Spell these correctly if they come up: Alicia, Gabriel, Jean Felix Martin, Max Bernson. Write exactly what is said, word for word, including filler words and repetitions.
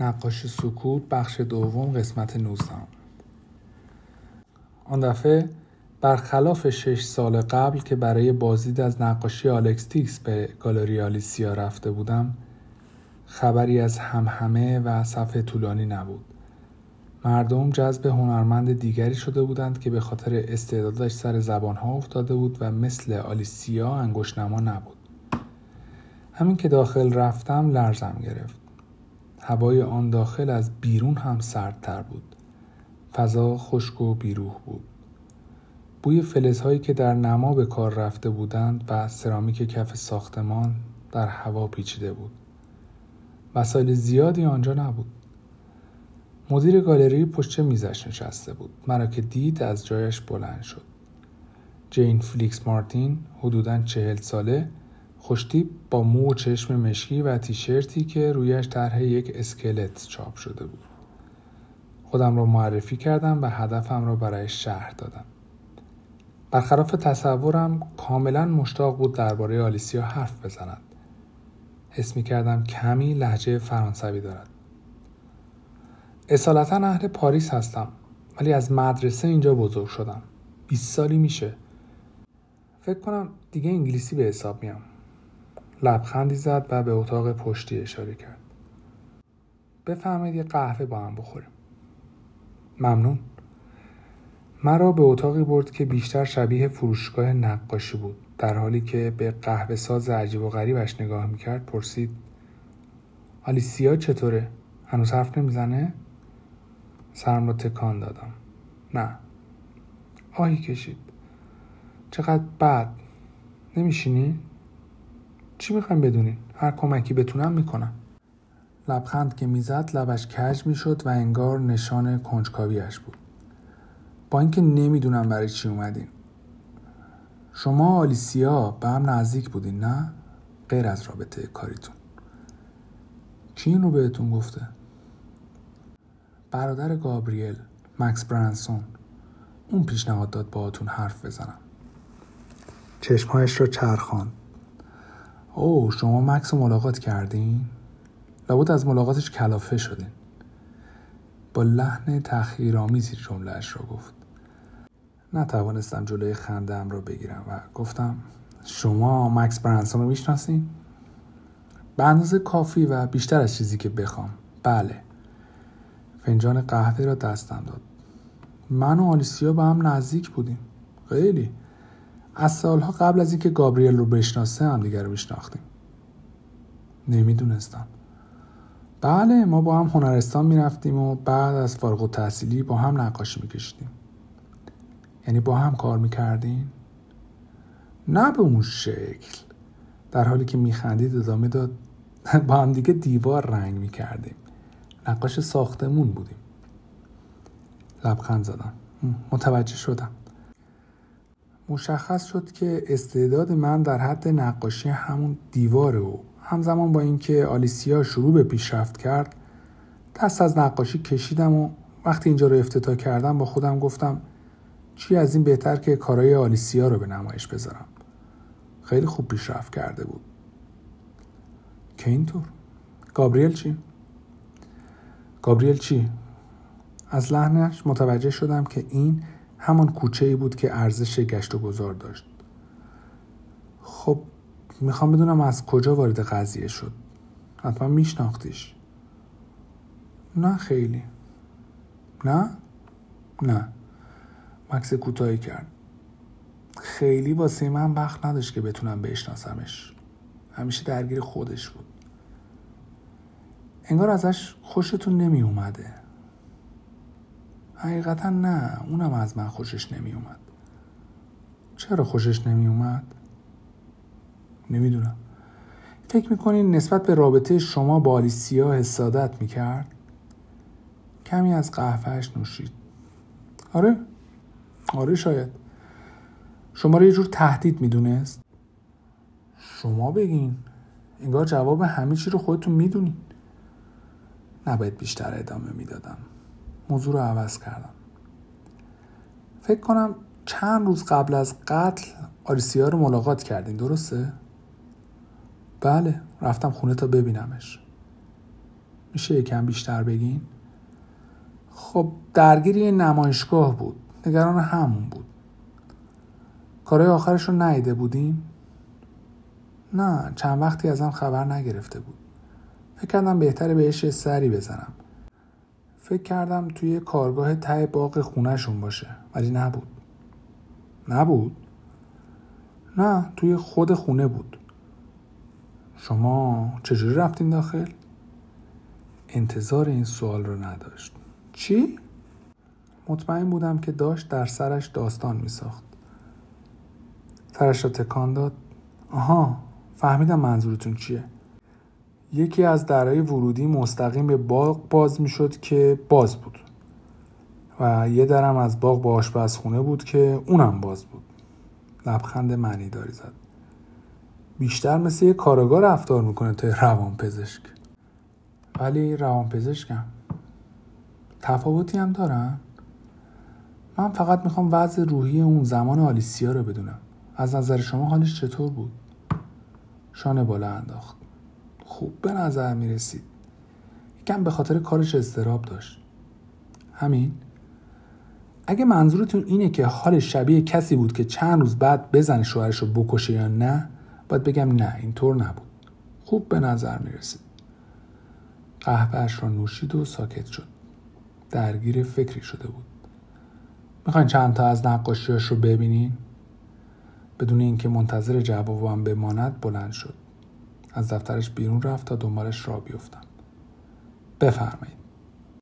نقاش سکوت بخش دوم قسمت نوزده. آن دفعه برخلاف شش سال قبل که برای بازدید از نقاشی آلکسیس به گالری آلیسیا رفته بودم، خبری از همهمه و صف طولانی نبود. مردم جذب هنرمند دیگری شده بودند که به خاطر استعدادش سر زبانها افتاده بود و مثل آلیسیا انگشت‌نما نبود. همین که داخل رفتم لرزم گرفت. هوای آن داخل از بیرون هم سردتر بود. فضا خشک و بیروح بود. بوی فلزهایی که در نما به کار رفته بودند و سرامیک کف ساختمان در هوا پیچیده بود. وسایل زیادی آنجا نبود. مدیر گالری پشت میزش نشسته بود. مرا که دید از جایش بلند شد. جین فلیکس مارتین، حدوداً چهل ساله، خوشتیپ، با مو و چشم مشکی و تیشرتی که رویش طرح یک اسکلت چاپ شده بود. خودم را معرفی کردم و هدفم را برای شهر دادم. برخلاف تصورم کاملا مشتاق بود درباره آلیسیا حرف بزند. حس می کردم کمی لهجه فرانسوی دارد. اصالتا اهل پاریس هستم، ولی از مدرسه اینجا بزرگ شدم. بیست سالی میشه. فکر کنم دیگه انگلیسی به حساب میام. لبخندی زد و به اتاق پشتی اشاره کرد. بفرمایید یه قهوه با هم بخوریم. ممنون. مرا به اتاقی برد که بیشتر شبیه فروشگاه نقاشی بود. در حالی که به قهوه ساز عجیب و غریبش نگاه میکرد پرسید: آلیسیا چطوره؟ هنوز حرف نمیزنه؟ سرم را تکان دادم. نه. آهی کشید. چقدر بد. نمیشینی؟ چی میخوایم بدونین؟ هر کمکی بتونم میکنم. لبخند که میزد لبش کج میشد و انگار نشان کنجکاویش بود. با اینکه نمیدونم برای چی اومدین. شما آلیسیا به هم نزدیک بودین نه؟ غیر از رابطه کاریتون. کی اینو بهتون گفته؟ برادر گابریل، مکس برنسون. اون پیشنهاد داد باهاتون حرف بزنم. چشمهایش رو چرخاند. اوه، شما مکس رو ملاقات کردین؟ لابد از ملاقاتش کلافه شدین. با لحن تحقیرآمیزی جمله‌اش را گفت. نتوانستم جلوی خنده‌ام را بگیرم و گفتم: شما مکس برنسون رو میشناسین؟ به اندازه کافی و بیشتر از چیزی که بخوام. بله. فنجان قهوه را دستم داد. من و آلیسیا به هم نزدیک بودیم. خیلی. از سالها قبل از اینکه گابریل رو بشناسه هم دیگر رو میشناختیم. نمیدونستم. بله، ما با هم هنرستان میرفتیم و بعد از فارغ التحصیلی با هم نقاشی میکشیدیم. یعنی با هم کار میکردیم؟ نه به اون شکل. در حالی که میخندید ادامه داد: با هم دیگه دیوار رنگ میکردیم. نقاش ساختمون بودیم. لبخند زدم. متوجه شدم. مشخص شد که استعداد من در حد نقاشی همون دیواره و همزمان با اینکه آلیسیا شروع به پیشرفت کرد دست از نقاشی کشیدم و وقتی اینجا رو افتتاح کردم با خودم گفتم چی از این بهتر که کارهای آلیسیا رو به نمایش بذارم. خیلی خوب پیشرفت کرده بود. که اینطور. گابریل چی؟ گابریل چی؟ از لحنش متوجه شدم که این همان کوچه‌ای بود که ارزش گشت و گذار داشت. خب میخوام بدونم از کجا وارد قضیه شد. حتما میشناختیش. نه خیلی. نه؟ نه. مکس کوتاهی کرد. خیلی واسه من وقت نداشت که بتونم بشناسمش. همیشه درگیر خودش بود. انگار ازش خوشتون نمی اومده. حقیقتا نه، اونم از من خوشش نمی اومد. چرا خوشش نمی اومد؟ نمیدونم. فکر میکنین نسبت به رابطه شما با آلیسیا حسادت میکرد؟ کمی از قهوهش نوشید. آره؟ آره شاید. شما رو یه جور تهدید میدونست؟ شما بگین. انگار جواب همه چی رو خودتون میدونین. نباید بیشتر ادامه میدادم. موضوع رو عوض کردم. فکر کنم چند روز قبل از قتل آلیسیا رو ملاقات کردین، درسته؟ بله، رفتم خونه تا ببینمش. میشه یکم بیشتر بگین؟ خب درگیری نمایشگاه بود، نگران همون بود. کارهای آخرش رو ندیده بودیم؟ نه، چند وقتی ازم خبر نگرفته بود. فکر کردم بهتره بهش سری بزنم. فکر کردم توی کارگاه ته باغ خونه‌شون باشه، ولی نبود. نبود؟ نه، توی خود خونه بود. شما چجوری رفتین داخل؟ انتظار این سوال رو نداشت. چی؟ مطمئن بودم که داشت در سرش داستان می ساخت. سرش رو تکان داد. آها، فهمیدم منظورتون چیه. یکی از درهای ورودی مستقیم به باغ باز می شد که باز بود و یه درم از باغ به آشپزخونه بود که اونم باز بود. لبخند معنی داری زد. بیشتر مثل یه کارآگاه رفتار میکنه تا روان پزشک. ولی روان پزشکم. تفاوتی هم دارن؟ من فقط میخوام وضع روحی اون زمان آلیسیا رو بدونم. از نظر شما حالش چطور بود؟ شانه بالا انداخت. خوب به نظر میرسید. یکم به خاطر کارش اضطراب داشت. همین؟ اگه منظورتون اینه که حالش شبیه کسی بود که چند روز بعد بزن شوهرشو بکشه یا نه، باید بگم نه، اینطور نبود. خوب به نظر میرسید. قهوه‌اش را نوشید و ساکت شد. درگیر فکری شده بود. میخواین چند تا از نقاشیاش رو ببینین؟ بدون اینکه منتظر جوابم بماند بلند شد. از دفترش بیرون رفت تا دنبالش را بیفتم. بفرمایید.